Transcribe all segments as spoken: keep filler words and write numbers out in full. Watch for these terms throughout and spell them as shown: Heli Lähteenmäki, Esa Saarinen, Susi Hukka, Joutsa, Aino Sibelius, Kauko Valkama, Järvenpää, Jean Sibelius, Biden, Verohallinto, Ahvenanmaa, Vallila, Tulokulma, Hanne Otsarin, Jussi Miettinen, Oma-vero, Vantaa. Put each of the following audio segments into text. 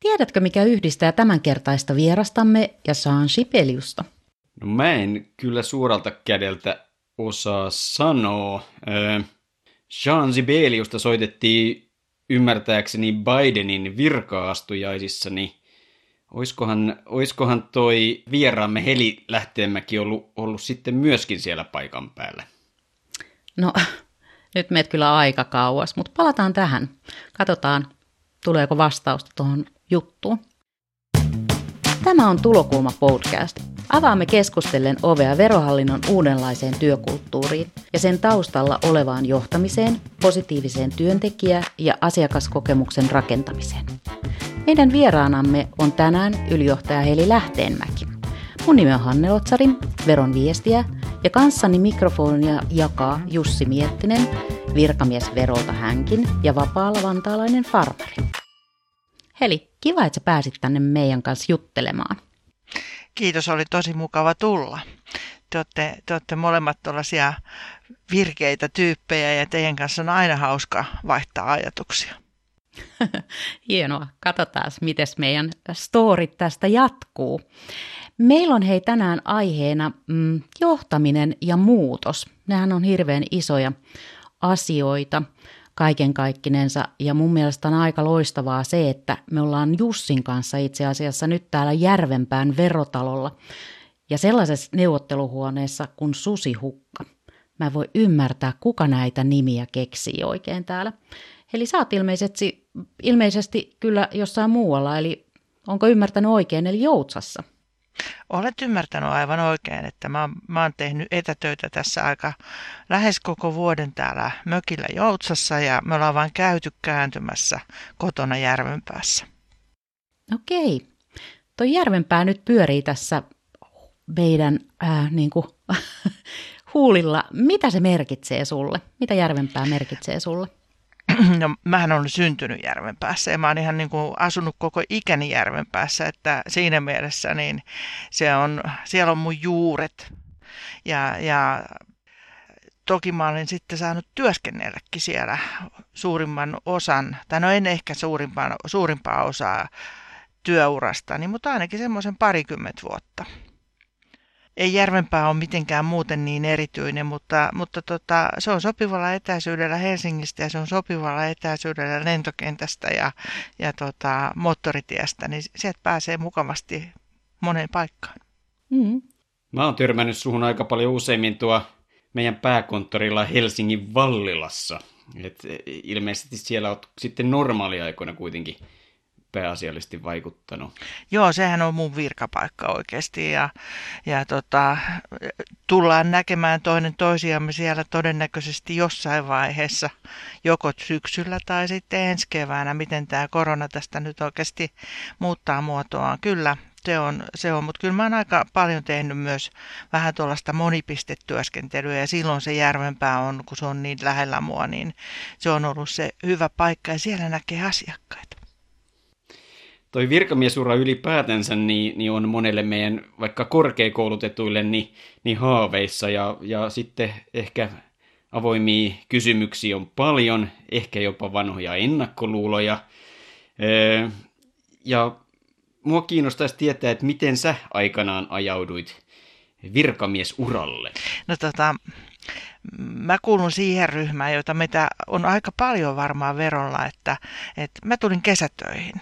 Tiedätkö, mikä yhdistää tämänkertaista vierastamme ja Jean Sibeliusta? No mä en kyllä suoralta kädeltä osaa sanoa. Öö, Jean Sibeliusta soitettiin ymmärtääkseni Bidenin virka-astujaisissa, niin oiskohan, oiskohan toi vieraamme Heli Lähteenmäki ollut, ollut sitten myöskin siellä paikan päällä? No, nyt meet kyllä aika kauas, mutta palataan tähän. Katsotaan, tuleeko vastausta tuohon juttuun. Tämä on Tulokulma podcast. Avaamme keskustellen ovea Verohallinnon uudenlaiseen työkulttuuriin ja sen taustalla olevaan johtamiseen, positiiviseen työntekijä- ja asiakaskokemuksen rakentamiseen. Meidän vieraanamme on tänään ylijohtaja Heli Lähteenmäki. Mun nimi on Hanne Otsarin, Veron viestiä, ja kanssani mikrofonia jakaa Jussi Miettinen, virkamies Verolta hänkin ja vapaalla vantaalainen farmari. Heli, kiva, että sä pääsit tänne meidän kanssa juttelemaan. Kiitos, oli tosi mukava tulla. Te olette, te olette molemmat tuollaisia virkeitä tyyppejä ja teidän kanssa on aina hauska vaihtaa ajatuksia. Hienoa. Katsotaan, miten meidän storit tästä jatkuu. Meillä on hei tänään aiheena mm, johtaminen ja muutos. Nämähän on hirveän isoja asioita kaiken kaikkinensa ja mun mielestä on aika loistavaa se, että me ollaan Jussin kanssa itse asiassa nyt täällä Järvenpään Verotalolla ja sellaisessa neuvotteluhuoneessa kuin Susi Hukka. Mä en voi ymmärtää, kuka näitä nimiä keksii oikein täällä. Eli sä oot ilmeisesti, ilmeisesti kyllä jossain muualla, eli onko ymmärtänyt oikein, eli Joutsassa? Olet ymmärtänyt aivan oikein, että mä, mä oon tehnyt etätöitä tässä aika lähes koko vuoden täällä mökillä Joutsassa ja me ollaan vaan käyty kääntymässä kotona Järvenpäässä. Okei. Tuo Järvenpää nyt pyörii tässä meidän äh, niin kuin, huulilla. Mitä se merkitsee sulle? Mitä Järvenpää merkitsee sulle? No, mähän olen syntynyt Järvenpäässä ja mä oon ihan niin kuin asunut koko ikäni Järvenpäässä, että siinä mielessä niin se on, siellä on mun juuret ja, ja toki mä olen sitten saanut työskennelläkin siellä suurimman osan, tai no en ehkä suurimpaa, suurimpaa osaa työurastani, mutta ainakin semmoisen parikymmentä vuotta. Ei Järvenpää ole mitenkään muuten niin erityinen, mutta, mutta tota, se on sopivalla etäisyydellä Helsingistä ja se on sopivalla etäisyydellä lentokentästä ja, ja tota, moottoritiestä, niin sieltä pääsee mukavasti moneen paikkaan. Mm. Mä oon törmännyt suhun aika paljon useimmin tuo meidän pääkonttorilla Helsingin Vallilassa. Et ilmeisesti siellä on sitten normaaliaikoina kuitenkin pääasiallisesti vaikuttanut. Joo, sehän on mun virkapaikka oikeasti ja, ja tota, tullaan näkemään toinen toisiamme siellä todennäköisesti jossain vaiheessa, joko syksyllä tai sitten ensi keväänä, miten tämä korona tästä nyt oikeasti muuttaa muotoaan. Kyllä, se on, se on. Mutta kyllä mä oon aika paljon tehnyt myös vähän tuollaista monipistetyöskentelyä ja silloin se Järvenpää on, kun se on niin lähellä mua, niin se on ollut se hyvä paikka ja siellä näkee asiakkaita. Toi virkamiesura ylipäätänsä niin, niin on monelle meidän vaikka korkeakoulutetuille niin, niin haaveissa ja, ja sitten ehkä avoimia kysymyksiä on paljon, ehkä jopa vanhoja ennakkoluuloja. Öö, ja mua kiinnostaisi tietää, että miten sä aikanaan ajauduit virkamiesuralle. No tota... Mä kuulun siihen ryhmään, jota meitä on aika paljon varmaan Verolla, että, että mä tulin kesätöihin.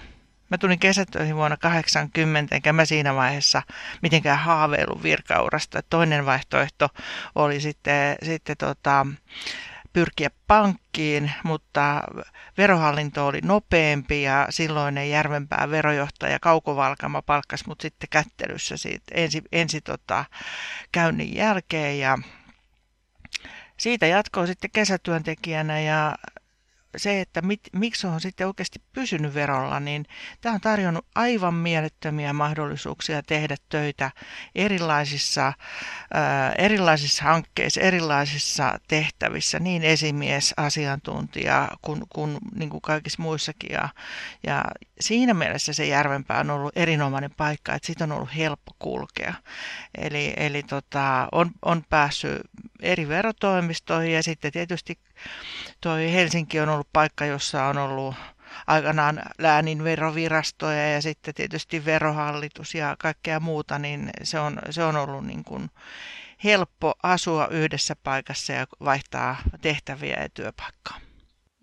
Mä tulin kesätöihin vuonna kahdeksankymmentä, enkä mä siinä vaiheessa mitenkään haaveillut virkaurasta. Toinen vaihtoehto oli sitten, sitten tota, pyrkiä pankkiin, mutta Verohallinto oli nopeampi ja silloinen Järvenpään verojohtaja Kauko Valkama palkkasi mut sitten kättelyssä siitä ensi, ensi tota, käynnin jälkeen. Ja siitä jatkoi sitten kesätyöntekijänä ja se, että mit, miksi on sitten oikeasti pysynyt Verolla, niin tämä on tarjonnut aivan mielettömiä mahdollisuuksia tehdä töitä erilaisissa, äh, erilaisissa hankkeissa, erilaisissa tehtävissä, niin esimies, asiantuntija kuin, kuin, niin kuin kaikissa muissakin. Ja, ja siinä mielessä se Järvenpää on ollut erinomainen paikka, että siitä on ollut helppo kulkea. Eli, eli tota, on, on päässyt eri verotoimistoihin ja sitten tietysti toi Helsinki on ollut paikka, jossa on ollut aikanaan läänin verovirastoja ja sitten tietysti Verohallitus ja kaikkea muuta, niin se on, se on ollut niin kuin helppo asua yhdessä paikassa ja vaihtaa tehtäviä ja työpaikkaa.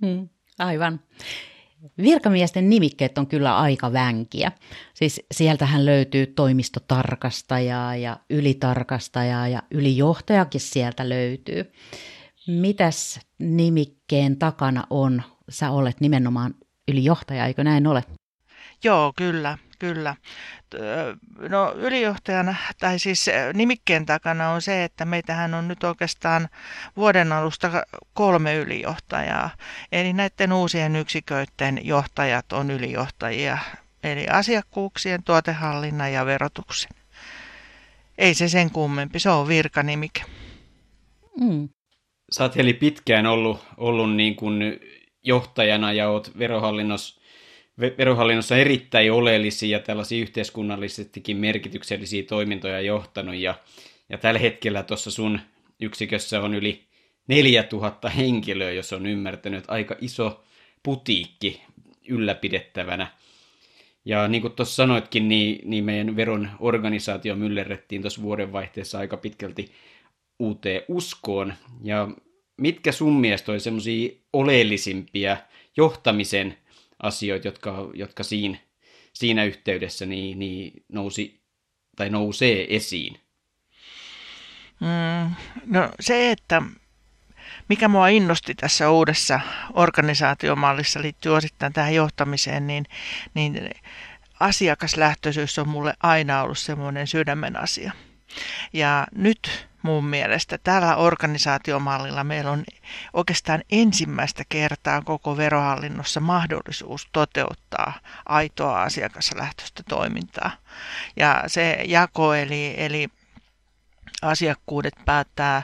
Mm, aivan. Virkamiesten nimikkeet on kyllä aika vänkiä. Siis sieltähän löytyy toimistotarkastajaa ja ylitarkastajaa ja ylijohtajakin sieltä löytyy. Mitäs nimikkeen takana on? Sä olet nimenomaan ylijohtaja, eikö näin ole? Joo, kyllä, kyllä. No ylijohtajana, tai siis nimikkeen takana on se, että meitähän on nyt oikeastaan vuoden alusta kolme ylijohtajaa. Eli näiden uusien yksiköiden johtajat on ylijohtajia, eli asiakkuuksien, tuotehallinnan ja verotuksen. Ei se sen kummempi, se on virkanimike. Mm. Sä oot Heli pitkään ollut, ollut niin kuin johtajana ja oot verohallinnossa, verohallinnossa erittäin oleellisia tällaisia yhteiskunnallisestikin merkityksellisiä toimintoja johtanut. Ja, ja tällä hetkellä tuossa sun yksikössä on yli neljätuhatta henkilöä, jos on ymmärtänyt, aika iso putiikki ylläpidettävänä. Ja niin kuin tuossa sanoitkin, niin, niin meidän veron organisaatio myllerrettiin tuossa vuodenvaihteessa aika pitkälti uuteen uskoon. Ja mitkä sun mielestä on semmoisia oleellisimpia johtamisen asioita, jotka, jotka siinä, siinä yhteydessä niin, niin nousi, tai nousee esiin? Mm, no se, että mikä mua innosti tässä uudessa organisaatiomallissa liittyy osittain tähän johtamiseen, niin, niin asiakaslähtöisyys on mulle aina ollut semmoinen sydämen asia. Ja nyt mun mielestä tällä organisaatiomallilla meillä on oikeastaan ensimmäistä kertaa koko verohallinnossa mahdollisuus toteuttaa aitoa asiakaslähtöistä toimintaa. Ja se jako, eli, eli asiakkuudet päättää,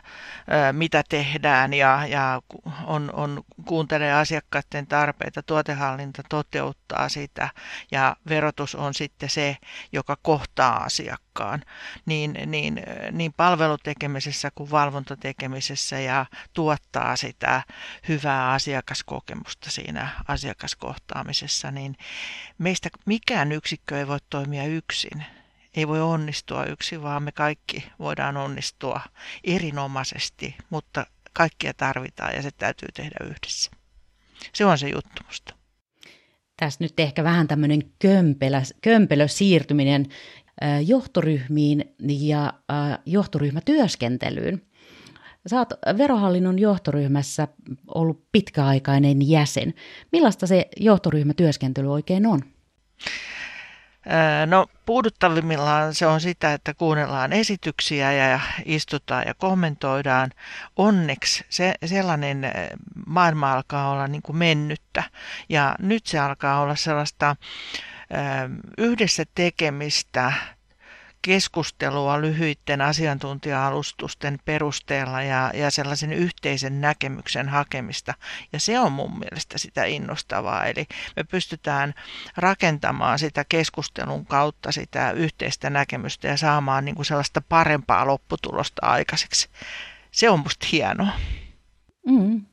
mitä tehdään ja, ja on, on, kuuntelee asiakkaiden tarpeita, tuotehallinta toteuttaa sitä ja verotus on sitten se, joka kohtaa asiakkaan. Niin, niin, niin palvelutekemisessä kuin valvontatekemisessä ja tuottaa sitä hyvää asiakaskokemusta siinä asiakaskohtaamisessa, niin meistä mikään yksikkö ei voi toimia yksin. Ei voi onnistua yksin, vaan me kaikki voidaan onnistua erinomaisesti, mutta kaikkia tarvitaan ja se täytyy tehdä yhdessä. Se on se juttu musta. Tässä nyt ehkä vähän tämmöinen kömpelö, kömpelö siirtyminen johtoryhmiin ja johtoryhmätyöskentelyyn. Sä oot Verohallinnon johtoryhmässä ollut pitkäaikainen jäsen. Millaista se johtoryhmätyöskentely oikein on? No puuduttavimmillaan se on sitä, että kuunnellaan esityksiä ja istutaan ja kommentoidaan. Onneksi se, sellainen maailma alkaa olla niin kuin mennyttä ja nyt se alkaa olla sellaista yhdessä tekemistä, keskustelua lyhyiden asiantuntija-alustusten perusteella ja, ja sellaisen yhteisen näkemyksen hakemista. Ja se on mun mielestä sitä innostavaa. Eli me pystytään rakentamaan sitä keskustelun kautta sitä yhteistä näkemystä ja saamaan niin kuin sellaista parempaa lopputulosta aikaiseksi. Se on musta hienoa. Mm,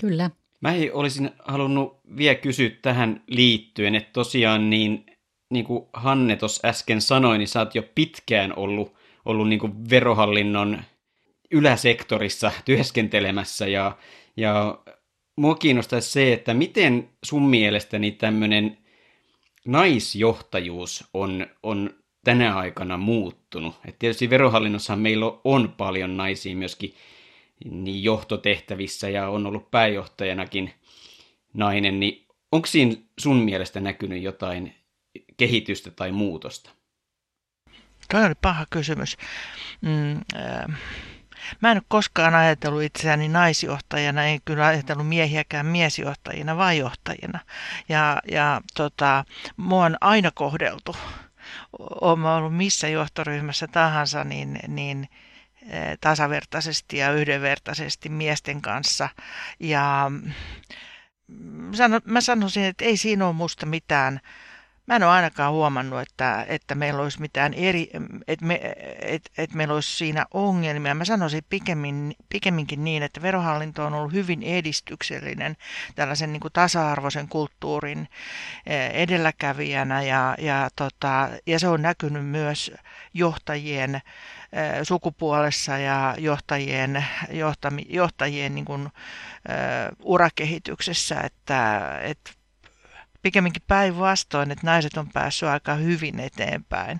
kyllä. Mä olisin halunnut vielä kysyä tähän liittyen, että tosiaan niin niin kuin Hanne tuossa äsken sanoi, niin sä oot jo pitkään ollut, ollut niin kuin verohallinnon yläsektorissa työskentelemässä. Ja, ja mua kiinnostaisi se, että miten sun mielestäni tämmöinen naisjohtajuus on, on tänä aikana muuttunut. Et tietysti verohallinnossahan meillä on paljon naisia myöskin niin johtotehtävissä ja on ollut pääjohtajanakin nainen. Niin onko siinä sun mielestä näkynyt jotain kehitystä tai muutosta? Tuo oli paha kysymys. Mm, äh, mä en ole koskaan ajatellut itseäni naisjohtajana, en kyllä ajatellut miehiäkään miesjohtajina, vaan johtajina. Ja, ja tota, mua on aina kohdeltu. Olen ollut missä johtoryhmässä tahansa, niin, niin äh, tasavertaisesti ja yhdenvertaisesti miesten kanssa. Ja mä sanoisin, että ei siinä ole musta mitään Mä en ole ainakaan huomannut, että, että meillä olisi mitään eri, että me, et, et meillä olisi siinä ongelmia. Mä sanoisin pikemmin, pikemminkin niin, että Verohallinto on ollut hyvin edistyksellinen tällaisen niin kuin tasa-arvoisen kulttuurin edelläkävijänä ja, ja, tota, ja se on näkynyt myös johtajien sukupuolessa ja johtajien, johtami, johtajien niin kuin, uh, urakehityksessä, että, että pikemminkin päinvastoin, että naiset on päässyt aika hyvin eteenpäin.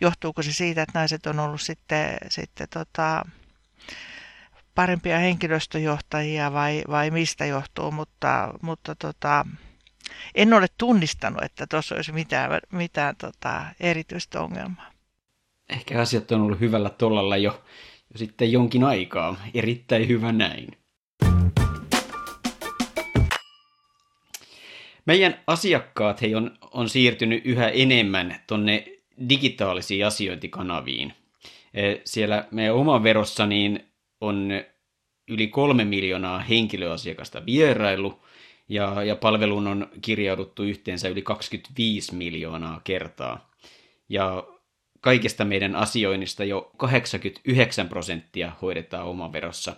Johtuuko se siitä, että naiset on ollut sitten, sitten tota, parempia henkilöstöjohtajia vai, vai mistä johtuu, mutta, mutta tota, en ole tunnistanut, että tuossa olisi mitään, mitään tota, erityistä ongelmaa. Ehkä asiat on ollut hyvällä tolalla jo, jo sitten jonkin aikaa. Erittäin hyvä näin. Meidän asiakkaat hei, on, on siirtynyt yhä enemmän tuonne digitaalisiin asiointikanaviin. Siellä meidän Oma-verossa niin on yli kolme miljoonaa henkilöasiakasta vierailu ja, ja palveluun on kirjauduttu yhteensä yli kaksikymmentäviisi miljoonaa kertaa. Ja kaikesta meidän asioinnista jo kahdeksankymmentäyhdeksän prosenttia hoidetaan Oma-verossa,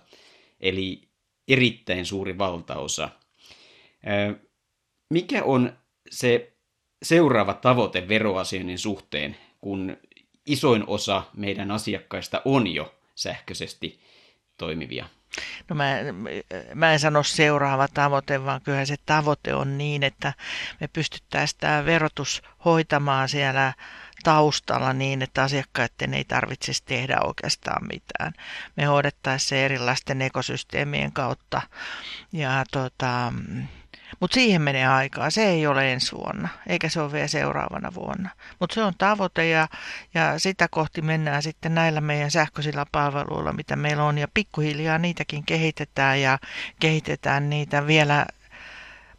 eli erittäin suuri valtaosa. Mikä on se seuraava tavoite veroasioinnin suhteen, kun isoin osa meidän asiakkaista on jo sähköisesti toimivia? No mä, mä en sano seuraava tavoite, vaan kyllähän se tavoite on niin, että me pystyttäisiin tämä verotus hoitamaan siellä taustalla niin, että asiakkaiden ei tarvitsisi tehdä oikeastaan mitään. Me hoidettaisiin se erilaisten ekosysteemien kautta ja tota... Mutta siihen menee aikaa. Se ei ole ensi vuonna, eikä se ole vielä seuraavana vuonna. Mutta se on tavoite ja, ja sitä kohti mennään sitten näillä meidän sähköisillä palveluilla, mitä meillä on. Ja pikkuhiljaa niitäkin kehitetään ja kehitetään niitä vielä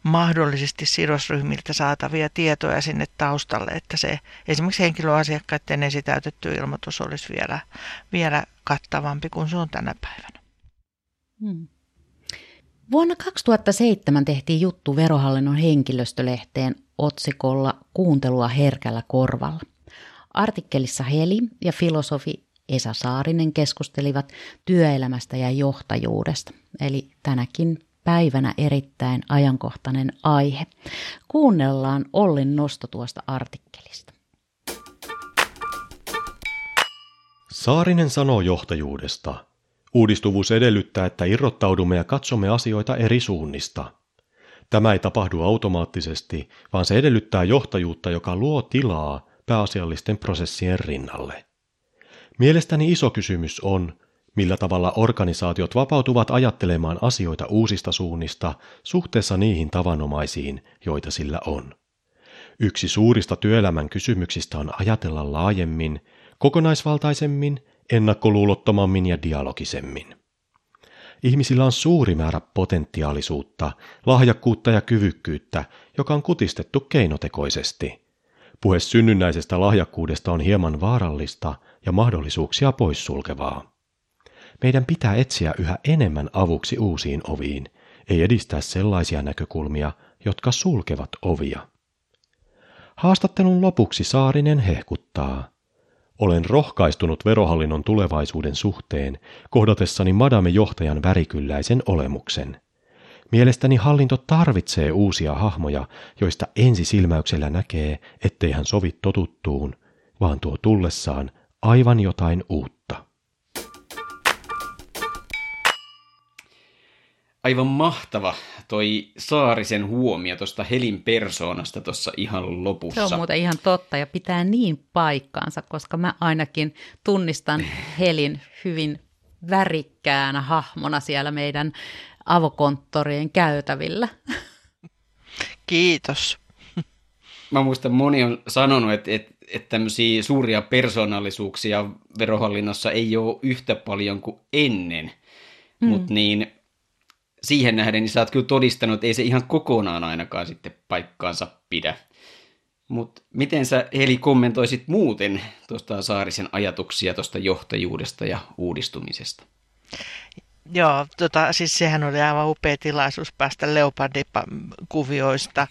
mahdollisesti sidosryhmiltä saatavia tietoja sinne taustalle. Että se esimerkiksi henkilöasiakkaiden esitäytetty ilmoitus olisi vielä, vielä kattavampi kuin se on tänä päivänä. Hmm. Vuonna kaksituhattaseitsemän tehtiin juttu Verohallinnon henkilöstölehteen otsikolla Kuuntelua herkällä korvalla. Artikkelissa Heli ja filosofi Esa Saarinen keskustelivat työelämästä ja johtajuudesta, eli tänäkin päivänä erittäin ajankohtainen aihe. Kuunnellaan Ollin nosto tuosta artikkelista. Saarinen sanoo johtajuudesta. Uudistuvuus edellyttää, että irrottaudumme ja katsomme asioita eri suunnista. Tämä ei tapahdu automaattisesti, vaan se edellyttää johtajuutta, joka luo tilaa pääasiallisten prosessien rinnalle. Mielestäni iso kysymys on, millä tavalla organisaatiot vapautuvat ajattelemaan asioita uusista suunnista suhteessa niihin tavanomaisiin, joita sillä on. Yksi suurista työelämän kysymyksistä on ajatella laajemmin, kokonaisvaltaisemmin, ennakkoluulottomammin ja dialogisemmin. Ihmisillä on suuri määrä potentiaalisuutta, lahjakkuutta ja kyvykkyyttä, joka on kutistettu keinotekoisesti. Puhe synnynnäisestä lahjakkuudesta on hieman vaarallista ja mahdollisuuksia poissulkevaa. Meidän pitää etsiä yhä enemmän avuksi uusiin oviin, ei edistää sellaisia näkökulmia, jotka sulkevat ovia. Haastattelun lopuksi Saarinen hehkuttaa. Olen rohkaistunut Verohallinnon tulevaisuuden suhteen kohdatessani madame johtajan värikylläisen olemuksen. Mielestäni hallinto tarvitsee uusia hahmoja, joista ensisilmäyksellä näkee, ettei hän sovi totuttuun, vaan tuo tullessaan aivan jotain uutta. Aivan mahtava toi Saarisen huomio tuosta Helin persoonasta tuossa ihan lopussa. Se on muuten ihan totta ja pitää niin paikkaansa, koska mä ainakin tunnistan Helin hyvin värikkäänä hahmona siellä meidän avokonttorien käytävillä. Kiitos. Mä muistan, moni on sanonut, että, että, että tämmöisiä suuria persoonallisuuksia Verohallinnossa ei ole yhtä paljon kuin ennen, mm. mutta niin... Siihen nähden, niin sä oot kyllä todistanut, että ei se ihan kokonaan ainakaan sitten paikkaansa pidä. Mutta miten sä, Heli, kommentoisit muuten tuosta Saarisen ajatuksia tuosta johtajuudesta ja uudistumisesta? Joo, tota, siis sehän oli aivan upea tilaisuus päästä Leopardi-kuvioista,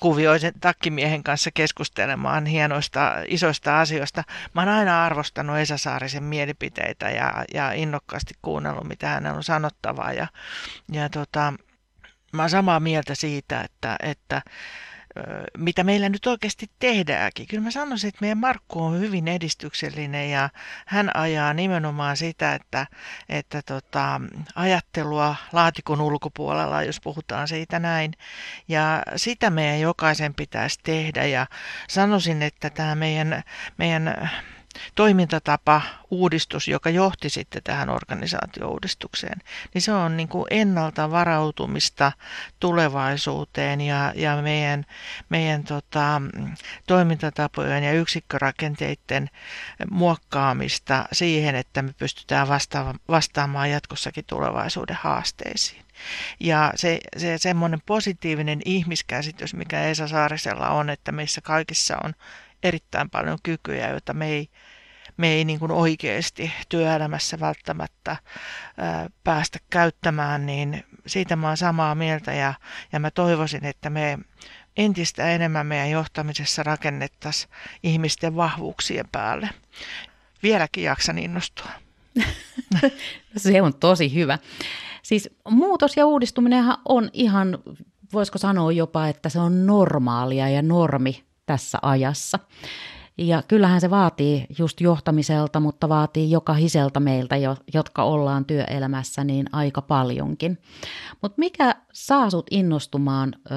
kuvioisen takkimiehen kanssa keskustelemaan hienoista isoista asioista. Mä oon aina arvostanut Esa Saarisen mielipiteitä ja, ja innokkaasti kuunnellut, mitä hänellä on sanottavaa. Ja, ja tota, mä oon samaa mieltä siitä, että, että mitä meillä nyt oikeasti tehdäänkin. Kyllä mä sanoisin, että meidän Markku on hyvin edistyksellinen ja hän ajaa nimenomaan sitä, että, että tota, ajattelua laatikon ulkopuolella, jos puhutaan siitä näin. Ja sitä meidän jokaisen pitäisi tehdä ja sanoisin, että tämä meidän... meidän toimintatapa, uudistus, joka johti sitten tähän organisaatiouudistukseen, niin se on niin kuin ennalta varautumista tulevaisuuteen ja, ja meidän, meidän tota, toimintatapojen ja yksikkörakenteiden muokkaamista siihen, että me pystytään vastaamaan, vastaamaan jatkossakin tulevaisuuden haasteisiin. Ja se, se semmoinen positiivinen ihmiskäsitys, mikä Esa Saarisella on, että meissä kaikissa on erittäin paljon kykyjä, joita me ei, me ei niin kuin oikeasti työelämässä välttämättä ää, päästä käyttämään, niin siitä mä oon samaa mieltä ja, ja mä toivoisin, että me entistä enemmän meidän johtamisessa rakennettaisiin ihmisten vahvuuksien päälle. Vieläkin jaksan innostua. Se on tosi hyvä. Siis muutos ja uudistuminenhan on ihan, voisiko sanoa jopa, että se on normaalia ja normi tässä ajassa. Ja kyllähän se vaatii just johtamiselta, mutta vaatii jokahiselta meiltä, jotka ollaan työelämässä, niin aika paljonkin. Mutta mikä saa sut innostumaan ö,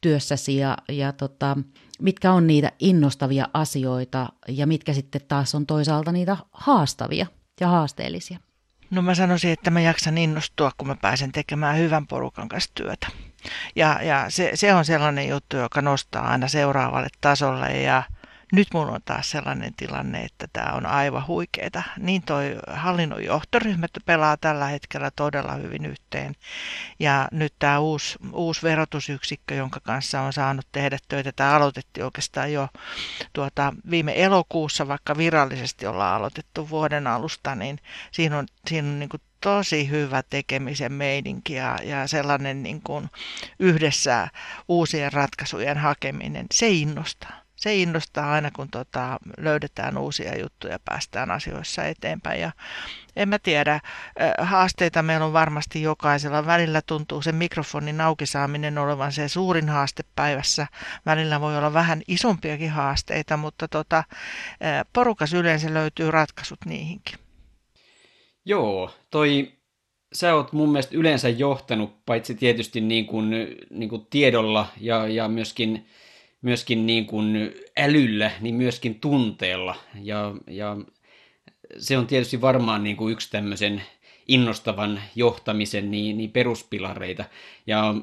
työssäsi ja, ja tota, mitkä on niitä innostavia asioita ja mitkä sitten taas on toisaalta niitä haastavia ja haasteellisia? No mä sanoisin, että mä jaksan innostua, kun mä pääsen tekemään hyvän porukan kanssa työtä. Ja, ja se, se on sellainen juttu, joka nostaa aina seuraavalle tasolle ja nyt mulla on taas sellainen tilanne, että tämä on aivan huikeeta. Niin toi hallinnon johtoryhmät pelaa tällä hetkellä todella hyvin yhteen ja nyt tämä uusi, uusi verotusyksikkö, jonka kanssa on saanut tehdä töitä, tämä aloitettiin oikeastaan jo tuota, viime elokuussa, vaikka virallisesti ollaan aloitettu vuoden alusta, niin siinä on, siinä on niin kuin tosi hyvä tekemisen meininki ja, ja sellainen niin kuin yhdessä uusien ratkaisujen hakeminen, se innostaa. Se innostaa aina, kun tota, löydetään uusia juttuja ja päästään asioissa eteenpäin. Ja en mä tiedä, haasteita meillä on varmasti jokaisella. Välillä tuntuu sen mikrofonin auki saaminen olevan se suurin haaste päivässä. Välillä voi olla vähän isompiakin haasteita, mutta tota, porukas yleensä löytyy ratkaisut niihinkin. Joo, toi, sä oot mun mielestä yleensä johtanut, paitsi tietysti niin kuin, niin kuin tiedolla ja, ja myöskin, myöskin niin kuin älyllä, niin myöskin tunteella. Ja, ja se on tietysti varmaan niin kuin yksi tämmöisen innostavan johtamisen niin, niin peruspilareita. Ja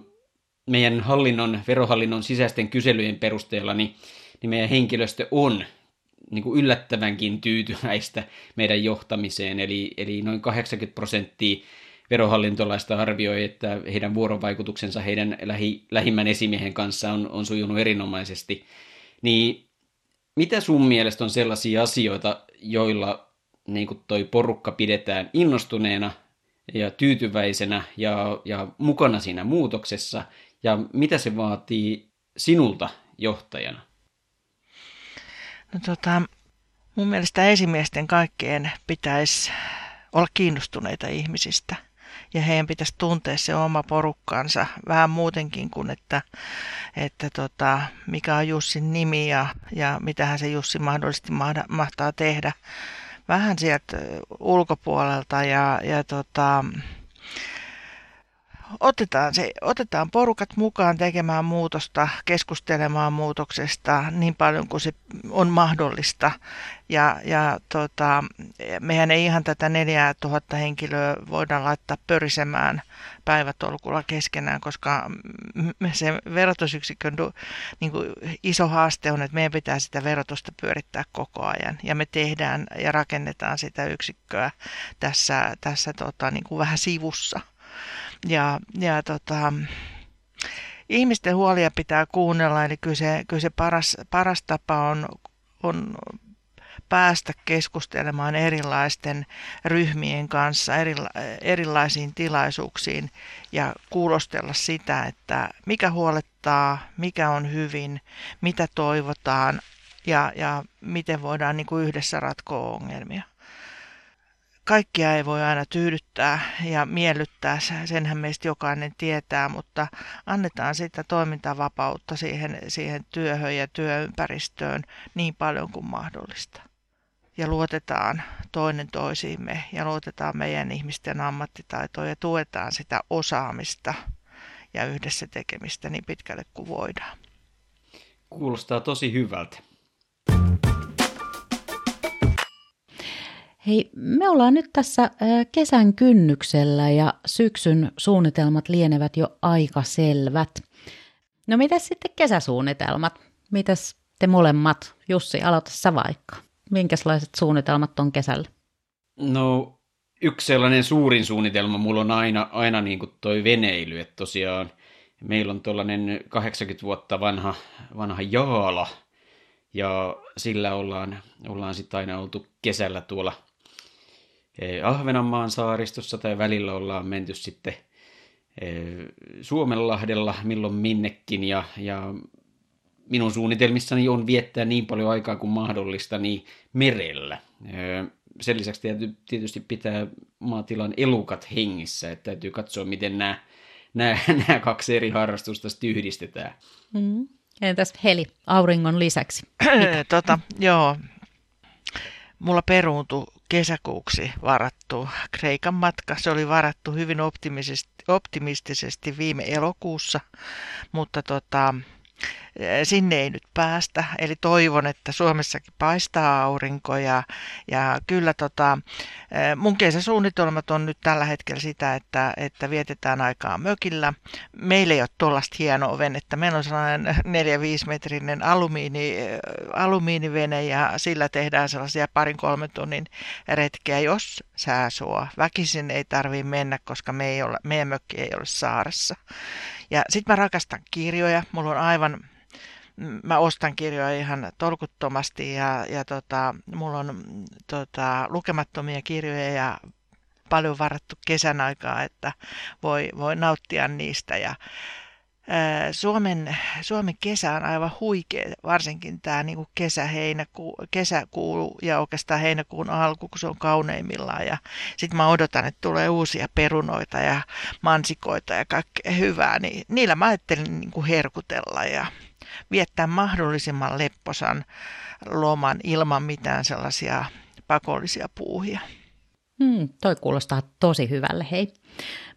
meidän hallinnon, verohallinnon sisäisten kyselyjen perusteella, niin, niin meidän henkilöstö on niin kuin yllättävänkin tyytyväistä meidän johtamiseen, eli, eli noin kahdeksankymmentä prosenttia verohallintolaista arvioi, että heidän vuorovaikutuksensa heidän lähi, lähimmän esimiehen kanssa on, on sujunut erinomaisesti. Niin mitä sun mielestä on sellaisia asioita, joilla niin kuin toi porukka pidetään innostuneena ja tyytyväisenä ja, ja mukana siinä muutoksessa, ja mitä se vaatii sinulta johtajana? No, tota, mun mielestä esimiesten kaikkien pitäisi olla kiinnostuneita ihmisistä ja heidän pitäisi tuntea se oma porukkansa vähän muutenkin kuin, että, että tota, mikä on Jussin nimi ja, ja mitähän se Jussi mahdollisesti mahtaa tehdä vähän sieltä ulkopuolelta ja, ja tota, Otetaan, se, otetaan porukat mukaan tekemään muutosta, keskustelemaan muutoksesta niin paljon kuin se on mahdollista. Ja, ja tota, mehän ei ihan tätä neljätuhatta henkilöä voida laittaa pörisemään päivätolkulla keskenään, koska se verotusyksikön niin kuin iso haaste on, että meidän pitää sitä verotusta pyörittää koko ajan. Ja me tehdään ja rakennetaan sitä yksikköä tässä, tässä tota, niin kuin vähän sivussa. Ja, ja tota, ihmisten huolia pitää kuunnella, eli kyllä se, kyllä se paras, paras tapa on, on päästä keskustelemaan erilaisten ryhmien kanssa erila- erilaisiin tilaisuuksiin ja kuulostella sitä, että mikä huolettaa, mikä on hyvin, mitä toivotaan ja, ja miten voidaan niin kuin yhdessä ratkoa ongelmia. Kaikkia ei voi aina tyydyttää ja miellyttää, senhän meistä jokainen tietää, mutta annetaan sitä toimintavapautta siihen, siihen työhön ja työympäristöön niin paljon kuin mahdollista. Ja luotetaan toinen toisiimme ja luotetaan meidän ihmisten ammattitaitoon ja tuetaan sitä osaamista ja yhdessä tekemistä niin pitkälle kuin voidaan. Kuulostaa tosi hyvältä. Hei, me ollaan nyt tässä kesän kynnyksellä ja syksyn suunnitelmat lienevät jo aika selvät. No mitäs sitten kesäsuunnitelmat? Mitäs te molemmat? Jussi, aloita sä vaikka. Minkälaiset suunnitelmat on kesällä? No yksi sellainen suurin suunnitelma mulla on aina, aina niin kuin toi veneily. Että tosiaan meillä on tuollainen kahdeksankymmentä vuotta vanha, vanha jaala ja sillä ollaan, ollaan sitten aina oltu kesällä tuolla Ahvenanmaan saaristossa tai välillä ollaan menty sitten Suomenlahdella milloin minnekin ja, ja minun suunnitelmissani on viettää niin paljon aikaa kuin mahdollista niin merellä. Sen lisäksi tietysti pitää maatilan elukat hengissä, että täytyy katsoa miten nämä, nämä, nämä kaksi eri harrastusta sitten yhdistetään. Mm. Entäs Heli, auringon lisäksi? tota, joo. Mulla peruuntui kesäkuuksi varattu Kreikan matka. Se oli varattu hyvin optimistisesti viime elokuussa, mutta tota, sinne ei nyt päästä. Eli toivon, että Suomessakin paistaa aurinko. Ja, ja kyllä tota, mun kesäsuunnitelmat on nyt tällä hetkellä sitä, että, että vietetään aikaa mökillä. Meillä ei ole tuollaista hienoa venettä. Meillä on sellainen neljä-viisi metrinen alumiini, alumiinivene ja sillä tehdään sellaisia parin kolmen tunnin retkeä, jos sää suo. Väkisin ei tarvitse mennä, koska me ei ole, meidän mökki ei ole saaressa. Ja sit mä rakastan kirjoja. Mulla on aivan, mä ostan kirjoja ihan tolkuttomasti ja, ja tota, mulla on tota, lukemattomia kirjoja ja paljon varattu kesän aikaa, että voi, voi nauttia niistä. Ja, ää, Suomen, Suomen kesä on aivan huikea, varsinkin tämä niinku kesä, heinäku, kesäkuu ja oikeastaan heinäkuun alku, kun se on kauneimmillaan. Ja sitten mä odotan, että tulee uusia perunoita ja mansikoita ja kaikkea hyvää. Niin, niillä mä ajattelin niinku herkutella ja viettää mahdollisimman lepposan loman ilman mitään sellaisia pakollisia puuhia. Hmm, toi kuulostaa tosi hyvälle, hei.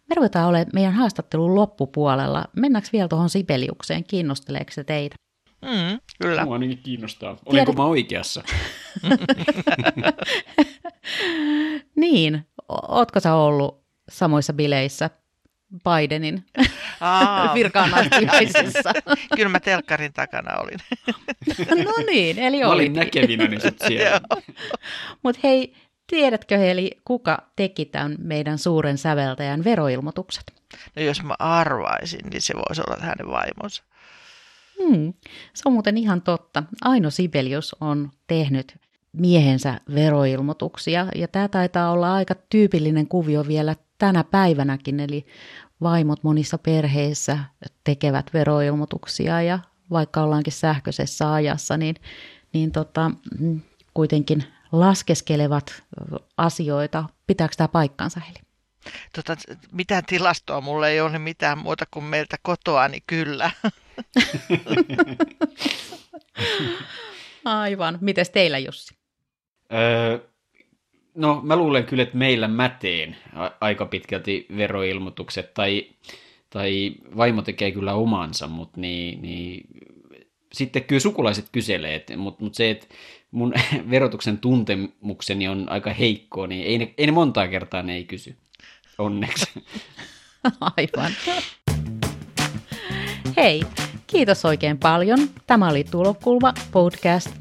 Me ruvetaan olemaan meidän haastattelun loppupuolella. Mennäänkö vielä tuohon Sibeliukseen? Kiinnosteleeko se teitä? Mm, kyllä. Mua ainakin kiinnostaa. Olenko Tiedät... mä oikeassa? Niin. Ootko sä ollut samoissa bileissä Bidenin virkaannastiaisissa? Kyllä mä telkkarin takana olin. No niin, eli olin. Mä olin näkevinäni sut siellä. Mut hei. Tiedätkö Heli, kuka teki tämän meidän suuren säveltäjän veroilmoitukset? No jos mä arvaisin, niin se voisi olla hänen vaimonsa. Hmm. Se on muuten ihan totta. Aino Sibelius on tehnyt miehensä veroilmoituksia ja tämä taitaa olla aika tyypillinen kuvio vielä tänä päivänäkin. Eli vaimot monissa perheissä tekevät veroilmoituksia ja vaikka ollaankin sähköisessä ajassa, niin, niin tota, kuitenkin laskeskelevat asioita. Pitääkö tämä paikkansa, Heli? Tota, mitään tilastoa mulla ei ole mitään muuta kuin meiltä kotoa, niin kyllä. Aivan. Mites teillä, Jussi? Öö, no, mä luulen kyllä, että meillä mä teen aika pitkälti veroilmoitukset, tai, tai vaimo tekee kyllä omansa, mutta niin, niin... sitten kyllä sukulaiset kyselee, mutta mut se, että mun verotuksen tuntemukseni on aika heikkoa, niin ei ne, ei ne montaa kertaa ne ei kysy, onneksi. Aivan. Hei, kiitos oikein paljon. Tämä oli Tulokulma podcast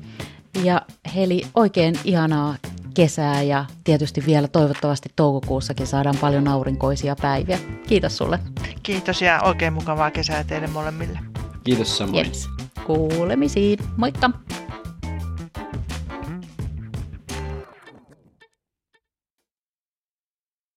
ja Heli, oikein ihanaa kesää ja tietysti vielä toivottavasti toukokuussakin saadaan paljon aurinkoisia päiviä. Kiitos sulle. Kiitos ja oikein mukavaa kesää teille molemmille. Kiitos samoin. Yes. Kuulemisiin. Moikka!